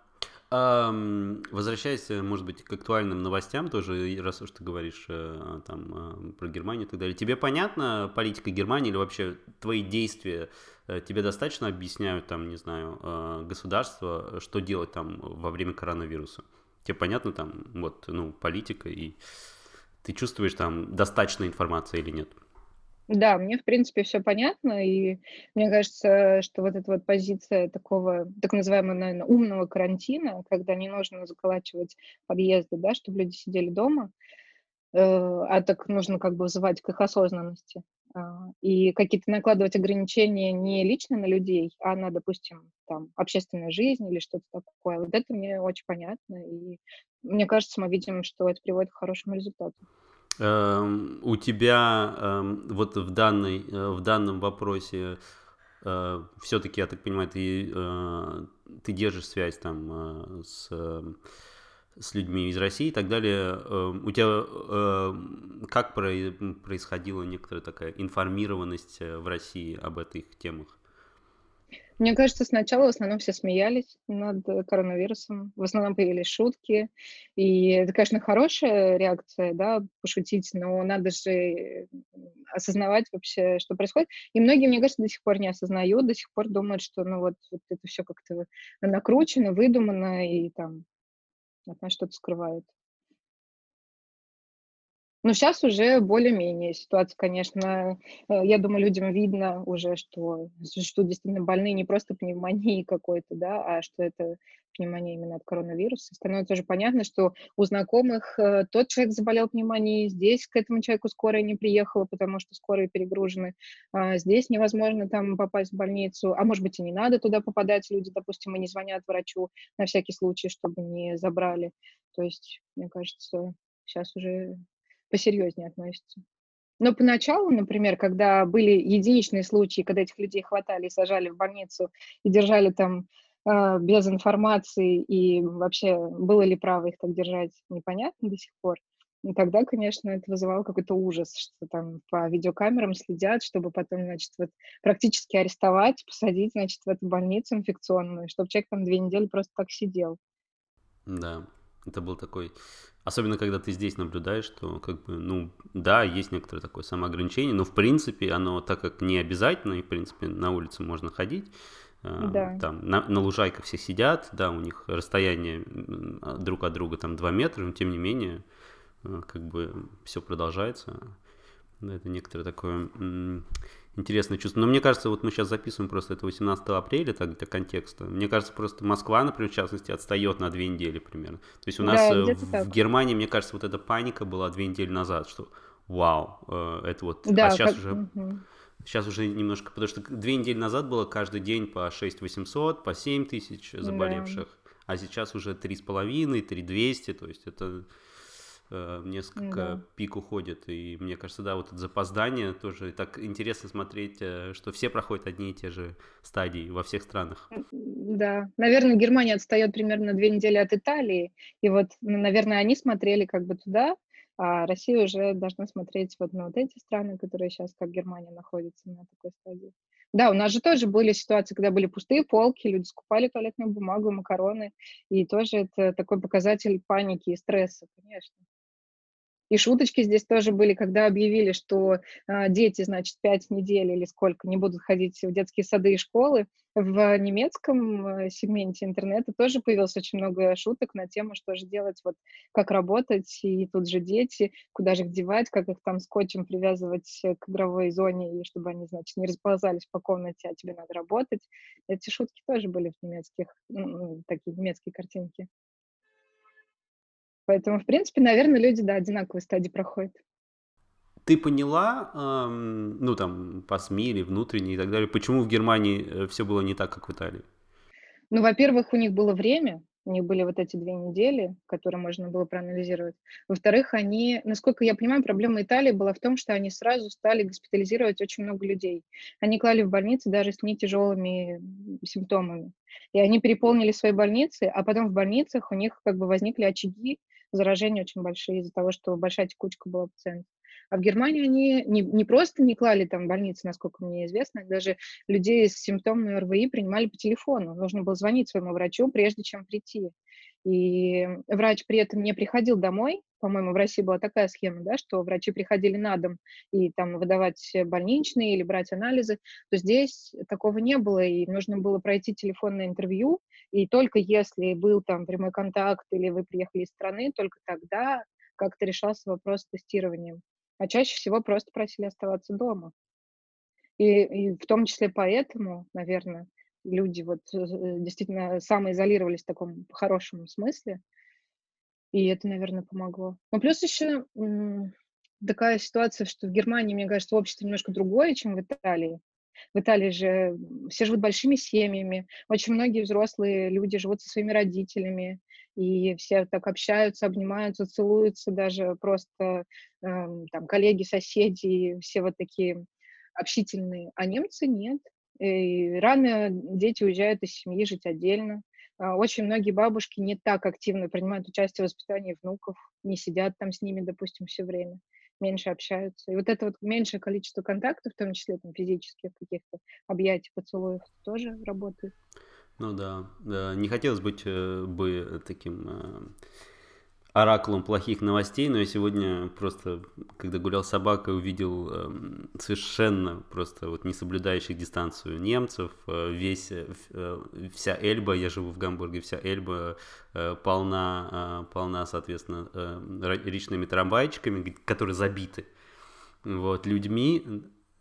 Возвращаясь, может быть, к актуальным новостям тоже, раз уж ты говоришь там про Германию и так далее. Тебе понятна политика Германии или вообще твои действия? Тебе достаточно объясняют там, не знаю, государство, что делать там во время коронавируса? Тебе понятно там, вот, ну, политика, и ты чувствуешь там достаточно информации или нет? Да, мне, в принципе, все понятно, и мне кажется, что вот эта вот позиция такого, так называемого, наверное, умного карантина, когда не нужно заколачивать подъезды, да, чтобы люди сидели дома, а так нужно как бы вызывать к их осознанности. И какие-то накладывать ограничения не лично на людей, а на, допустим, там, общественную жизнь или что-то такое. Вот это мне очень понятно. И мне кажется, мы видим, что это приводит к хорошему результату. У тебя вот в данном вопросе все-таки, я так понимаю, ты держишь связь там с людьми из России и так далее. У тебя как происходила некоторая такая информированность в России об этих темах? Мне кажется, сначала в основном все смеялись над коронавирусом. В основном появились шутки. И это, конечно, хорошая реакция, да, пошутить, но надо же осознавать вообще, что происходит. И многие, мне кажется, до сих пор не осознают, до сих пор думают, что ну вот это все как-то накручено, выдумано и там от нас что-то скрывают. Но сейчас уже более-менее ситуация, конечно, я думаю, людям видно уже, что действительно больные не просто пневмонией какой-то, да, а что это пневмония именно от коронавируса. Становится уже понятно, что у знакомых тот человек заболел пневмонией, здесь к этому человеку скорая не приехала, потому что скорые перегружены, здесь невозможно там попасть в больницу, а может быть и не надо туда попадать, люди, допустим, и не звонят врачу на всякий случай, чтобы не забрали. То есть, мне кажется, сейчас уже посерьезнее относятся. Но поначалу, например, когда были единичные случаи, когда этих людей хватали и сажали в больницу и держали там без информации, и вообще было ли право их так держать, непонятно до сих пор. И тогда, конечно, это вызывало какой-то ужас, что там по видеокамерам следят, чтобы потом, значит, вот практически арестовать, посадить, значит, в эту больницу инфекционную, чтобы человек там 2 недели просто так сидел. Да, это был такой... Особенно, когда ты здесь наблюдаешь, что, как бы, ну, да, есть некоторое такое самоограничение, но, в принципе, оно, так как не обязательно, и, в принципе, на улице можно ходить, да. Там на лужайках все сидят, да, у них расстояние друг от друга, там, 2 метра, но, тем не менее, как бы, все продолжается. Это некоторое такое интересное чувство. Но мне кажется, вот мы сейчас записываем просто это 18 апреля, так для контекста. Мне кажется, просто Москва, например, в частности, отстает на 2 недели примерно. То есть у нас в Германии, мне кажется, вот эта паника была 2 недели назад, что вау, это вот... Да, а сейчас, как... сейчас уже немножко... Потому что 2 недели назад было каждый день по 6800, по 7000 заболевших, да. А сейчас уже 3,5, 3200, то есть это... несколько пик уходит, и мне кажется, да, вот это запоздание тоже так интересно смотреть, что все проходят одни и те же стадии во всех странах. Да, наверное, Германия отстает примерно 2 недели от Италии, и вот, наверное, они смотрели как бы туда, а Россия уже должна смотреть вот на вот эти страны, которые сейчас, как Германия, находится на такой стадии. Да, у нас же тоже были ситуации, когда были пустые полки, люди скупали туалетную бумагу, макароны, и тоже это такой показатель паники и стресса, конечно. И шуточки здесь тоже были, когда объявили, что дети, значит, 5 недель или сколько не будут ходить в детские сады и школы. В немецком сегменте интернета тоже появилось очень много шуток на тему, что же делать, вот как работать, и тут же дети, куда же их девать, как их там скотчем привязывать к игровой зоне, и чтобы они, значит, не расползались по комнате, а тебе надо работать. Эти шутки тоже были в немецких, такие немецкие картинки. Поэтому, в принципе, наверное, люди, да, одинаковые стадии проходят. Ты поняла, ну там, по СМИ или внутренне и так далее, почему в Германии все было не так, как в Италии? Ну, во-первых, у них было время, у них были вот эти 2 недели, которые можно было проанализировать. Во-вторых, они, насколько я понимаю, проблема Италии была в том, что они сразу стали госпитализировать очень много людей. Они клали в больницы даже с не тяжелыми симптомами. И они переполнили свои больницы, а потом в больницах у них как бы возникли очаги заражения очень большие из-за того, что большая текучка была пациентов. А в Германии они не просто не клали там больницы, насколько мне известно, даже людей с симптомами РВИ принимали по телефону. Нужно было звонить своему врачу, прежде чем прийти. И врач при этом не приходил домой. По-моему, в России была такая схема, да, что врачи приходили на дом и там выдавать больничные или брать анализы. То здесь такого не было, и нужно было пройти телефонное интервью. И только если был там прямой контакт или вы приехали из страны, только тогда как-то решался вопрос с тестированием. А чаще всего просто просили оставаться дома. И в том числе поэтому, наверное, люди вот действительно самоизолировались в таком хорошем смысле. И это, наверное, помогло. Но плюс еще такая ситуация, что в Германии, мне кажется, общество немножко другое, чем в Италии. В Италии же все живут большими семьями. Очень многие взрослые люди живут со своими родителями. И все так общаются, обнимаются, целуются, даже просто там коллеги, соседи, все вот такие общительные. А немцы нет. И рано дети уезжают из семьи жить отдельно. Очень многие бабушки не так активно принимают участие в воспитании внуков, не сидят там с ними, допустим, все время, меньше общаются. И вот это вот меньшее количество контактов, в том числе там, физических каких-то объятий, поцелуев, тоже работает. Ну да, не хотелось быть бы таким оракулом плохих новостей, но я сегодня просто, когда гулял с собакой, увидел совершенно просто вот не соблюдающих дистанцию немцев, вся Эльба, я живу в Гамбурге, вся Эльба полна, соответственно, речными трамвайчиками, которые забиты вот, людьми.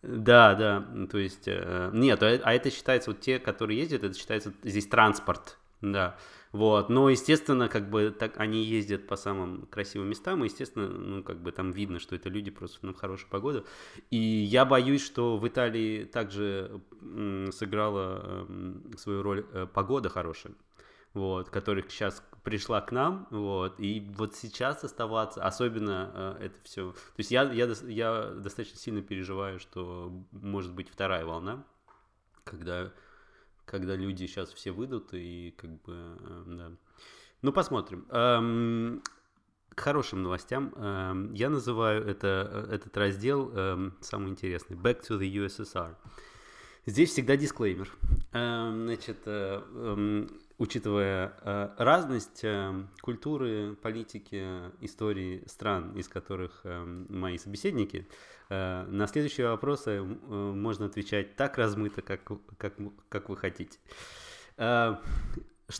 Да, то есть, нет, а это считается, вот те, которые ездят, это считается здесь транспорт, да, вот, но, естественно, как бы, так они ездят по самым красивым местам, и, естественно, ну, как бы, там видно, что это люди просто, ну, в хорошую погоду, и я боюсь, что в Италии также сыграла свою роль погода хорошая, вот, которая сейчас пришла к нам, вот, и вот сейчас оставаться, особенно это все, то есть я достаточно сильно переживаю, что может быть 2-я волна, когда люди сейчас все выйдут, и как бы, да. Ну, посмотрим. К хорошим новостям я называю этот раздел самый интересный, Back to the USSR. Здесь всегда дисклеймер. Значит, учитывая разность культуры, политики, истории стран, из которых мои собеседники, на следующие вопросы можно отвечать так размыто, как вы хотите. Что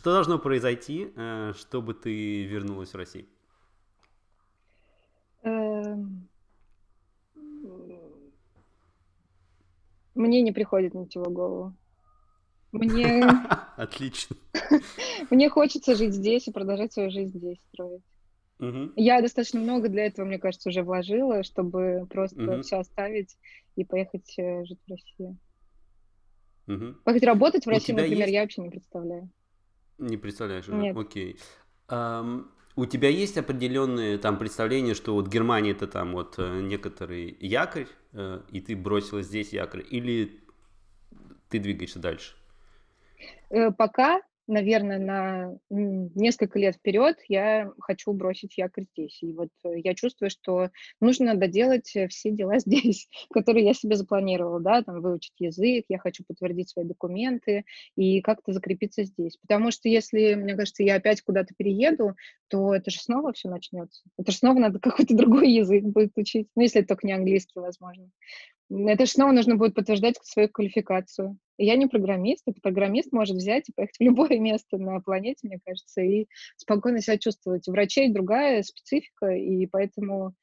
должно произойти, чтобы ты вернулась в Россию? Мне не приходит ничего в голову. Отлично. Мне хочется жить здесь и продолжать свою жизнь здесь строить. Угу. Я достаточно много для этого, мне кажется, уже вложила, чтобы просто все оставить и поехать жить в Россию. Угу. Поехать работать в России, например, я вообще не представляю. Не представляешь уже? Нет. Окей. У тебя есть определенные там представления, что вот Германия это там вот некоторый якорь, и ты бросила здесь якорь, или ты двигаешься дальше? Пока, наверное, на несколько лет вперед я хочу бросить якорь здесь. И вот я чувствую, что нужно доделать все дела здесь, которые я себе запланировала, да, там выучить язык, я хочу подтвердить свои документы и как-то закрепиться здесь. Потому что если, мне кажется, я опять куда-то перееду, то это же снова все начнется. Это же снова надо какой-то другой язык будет учить. Ну, если это только не английский, возможно. Это же снова нужно будет подтверждать свою квалификацию. Я не программист, а программист может взять и поехать в любое место на планете, мне кажется, и спокойно себя чувствовать. У врачей другая специфика, и поэтому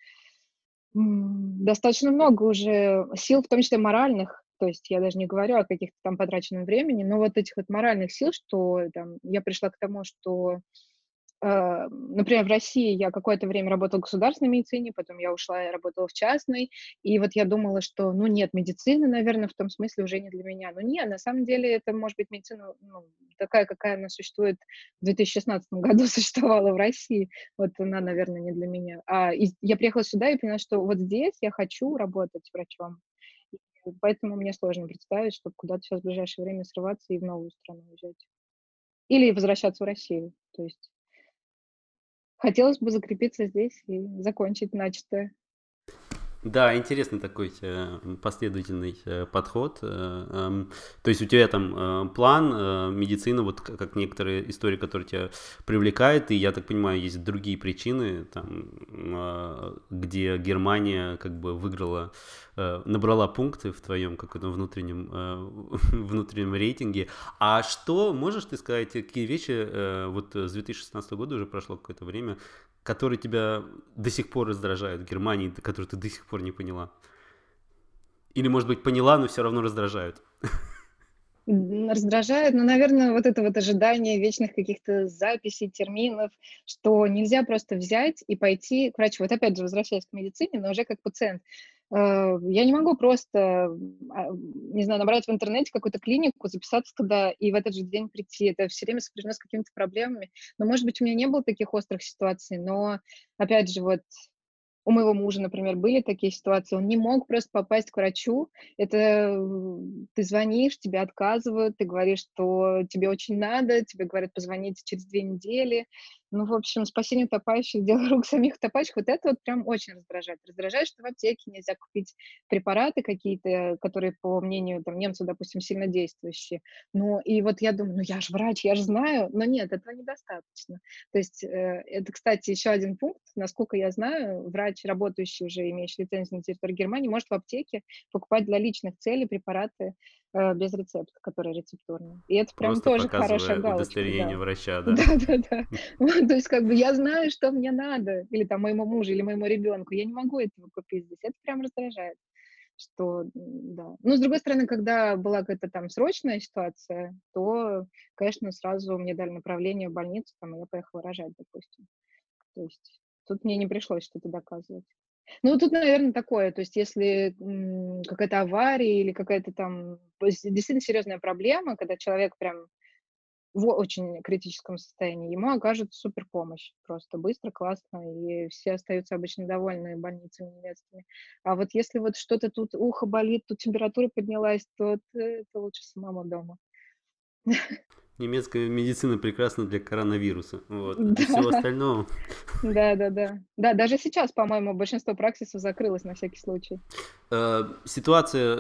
достаточно много уже сил, в том числе моральных, то есть я даже не говорю о каких-то там потраченном времени, но вот этих вот моральных сил, что там, я пришла к тому, что например, в России я какое-то время работала в государственной медицине, потом я ушла и работала в частной, и вот я думала, что, ну, нет, медицина, наверное, в том смысле уже не для меня. Ну, нет, на самом деле это, может быть, медицина, ну, такая, какая она существует, в 2016 году существовала в России, вот она, наверное, не для меня. Я приехала сюда и поняла, что вот здесь я хочу работать врачом, и поэтому мне сложно представить, чтобы куда-то сейчас в ближайшее время срываться и в новую страну уезжать. Или возвращаться в Россию, то есть хотелось бы закрепиться здесь и закончить начатое. Да, интересный такой последовательный подход. То есть у тебя там план, медицина, вот как некоторые истории, которые тебя привлекают, и я так понимаю, есть другие причины, там, где Германия как бы выиграла, набрала пункты в твоем каком-то внутреннем рейтинге. А что, можешь ты сказать, какие вещи, вот с 2016 года уже прошло какое-то время, которые тебя до сих пор раздражают в Германии, которые ты до сих пор не поняла? Или, может быть, поняла, но все равно раздражают? Раздражает, но, наверное, вот это вот ожидание вечных каких-то записей, терминов, что нельзя просто взять и пойти к врачу. Вот опять же, возвращаясь к медицине, но уже как пациент. Я не могу просто, не знаю, набрать в интернете какую-то клинику, записаться туда и в этот же день прийти. Это все время сопряжено с какими-то проблемами. Но, может быть, у меня не было таких острых ситуаций, но, опять же, вот у моего мужа, например, были такие ситуации. Он не мог просто попасть к врачу. Это ты звонишь, тебе отказывают, ты говоришь, что тебе очень надо, тебе говорят позвонить через 2 недели. Ну, в общем, спасение утопающих, дело рук самих утопающих. Вот это вот прям очень раздражает. Раздражает, что в аптеке нельзя купить препараты какие-то, которые, по мнению там, немцев, допустим, сильнодействующие. Ну, и вот я думаю, ну, я же врач, я же знаю. Но нет, этого недостаточно. То есть это, кстати, еще один пункт. Насколько я знаю, врач, работающий уже, имеющий лицензию на территории Германии, может в аптеке покупать для личных целей препараты без рецепта, которые рецептурные. И это прям тоже хорошая галочка. Просто показывая удостоверение врача, да. Да-да-да. То есть как бы я знаю, что мне надо. Или там моему мужу, или моему ребенку. Я не могу этого купить здесь. Это прям раздражает. Что, да. Ну, с другой стороны, когда была какая-то там срочная ситуация, то, конечно, сразу мне дали направление в больницу, там, и я поехала рожать, допустим. То есть тут мне не пришлось что-то доказывать. Ну, тут, наверное, такое, то есть если какая-то авария или какая-то там действительно серьезная проблема, когда человек прям в очень критическом состоянии, ему окажут суперпомощь просто быстро, классно, и все остаются обычно довольны больницами немецкими. А вот если вот что-то тут ухо болит, тут температура поднялась, то это лучше самому дома. Немецкая медицина прекрасна для коронавируса, вот, да. Всего остального. Да-да-да. Да, даже сейчас, по-моему, большинство практиков закрылось на всякий случай. Ситуация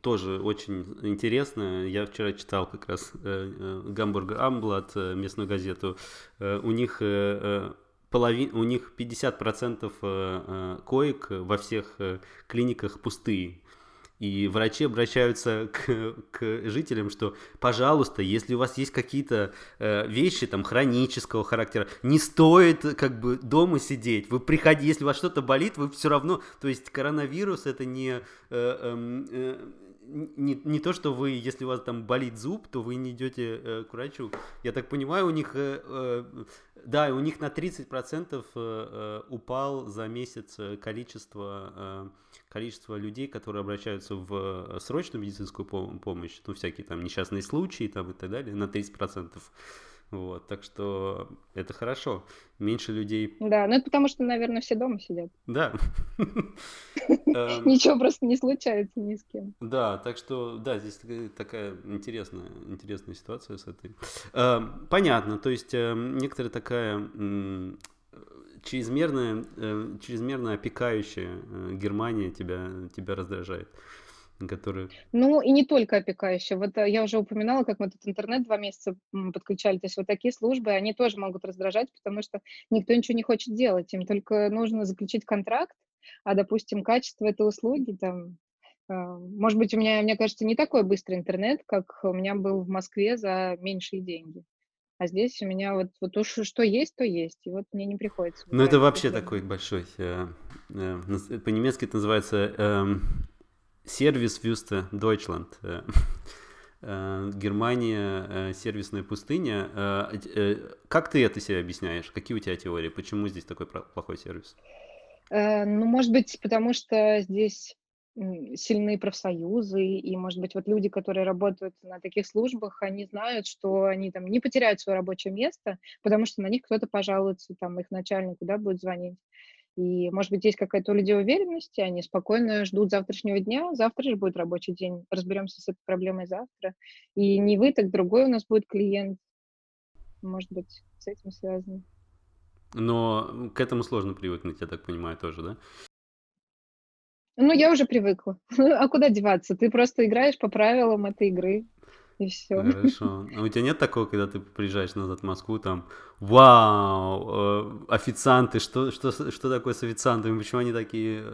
тоже очень интересная. Я вчера читал как раз Гамбургер Абендблат, местную газету. У них 50% коек во всех клиниках пустые. И врачи обращаются к жителям, что, пожалуйста, если у вас есть какие-то вещи там хронического характера, не стоит как бы дома сидеть. Вы приходите, если у вас что-то болит, вы все равно, то есть коронавирус это не то, что вы, если у вас там болит зуб, то вы не идете к врачу. Я так понимаю, у них, да, у них на 30% упал за месяц количество людей, которые обращаются в срочную медицинскую помощь, ну, всякие там несчастные случаи там, и так далее, на 30%. Вот, так что это хорошо. Меньше людей... Да, ну это потому что, наверное, все дома сидят. Да. Ничего просто не случается ни с кем. Да, так что, да, здесь такая интересная ситуация с этой. Понятно, то есть некоторая такая... Чрезмерно опекающая Германия тебя раздражает. Которые... Ну, и не только опекающие. Вот я уже упоминала, как мы тут интернет 2 месяца подключали. То есть вот такие службы, они тоже могут раздражать, потому что никто ничего не хочет делать. Им только нужно заключить контракт, а, допустим, качество этой услуги там... Может быть, у меня, мне кажется, не такой быстрый интернет, как у меня был в Москве за меньшие деньги. А здесь у меня вот уж что есть, то есть. И вот мне не приходится... Ну, это вообще такой большой... По-немецки это называется... Сервис Вюста Deutschland. Германия, сервисная пустыня. Как ты это себе объясняешь? Какие у тебя теории? Почему здесь такой плохой сервис? Ну, может быть, потому что здесь сильные профсоюзы, и, может быть, вот люди, которые работают на таких службах, они знают, что они там не потеряют свое рабочее место, потому что на них кто-то пожалуется, там, их начальник, куда будет звонить. И, может быть, есть какая-то у людей уверенность, и они спокойно ждут завтрашнего дня, завтра же будет рабочий день, разберемся с этой проблемой завтра. И не вы, так другой у нас будет клиент. Может быть, с этим связано. Но к этому сложно привыкнуть, я так понимаю, тоже, да? Ну, я уже привыкла. А куда деваться? Ты просто играешь по правилам этой игры, и все. Хорошо. А у тебя нет такого, когда ты приезжаешь назад в Москву, там, вау, официанты, что такое с официантами, почему они такие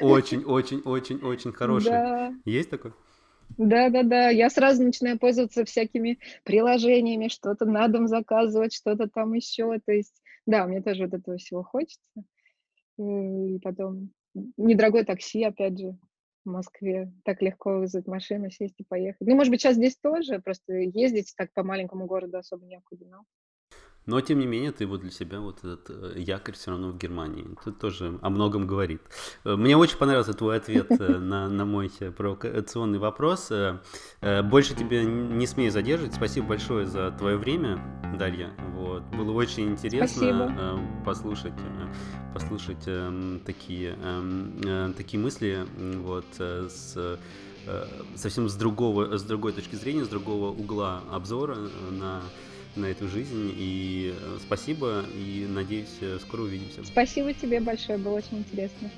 очень-очень-очень-очень хорошие? Да. Есть такое? Да, я сразу начинаю пользоваться всякими приложениями, что-то на дом заказывать, что-то там еще, то есть, да, мне тоже вот этого всего хочется, и потом... Недорогое такси, опять же, в Москве. Так легко вызвать машину, сесть и поехать. Ну, может быть, сейчас здесь тоже. Просто ездить так по маленькому городу особо некуда. Но, тем не менее, ты вот для себя вот этот якорь все равно в Германии. Тут тоже о многом говорит. Мне очень понравился твой ответ на мой провокационный вопрос. Больше тебя не смею задерживать. Спасибо большое за твое время, Дарья. Вот. Было очень интересно послушать такие мысли вот, совсем с другой точки зрения, с другого угла обзора на эту жизнь. И спасибо, и надеюсь, скоро увидимся. Спасибо тебе большое, было очень интересно.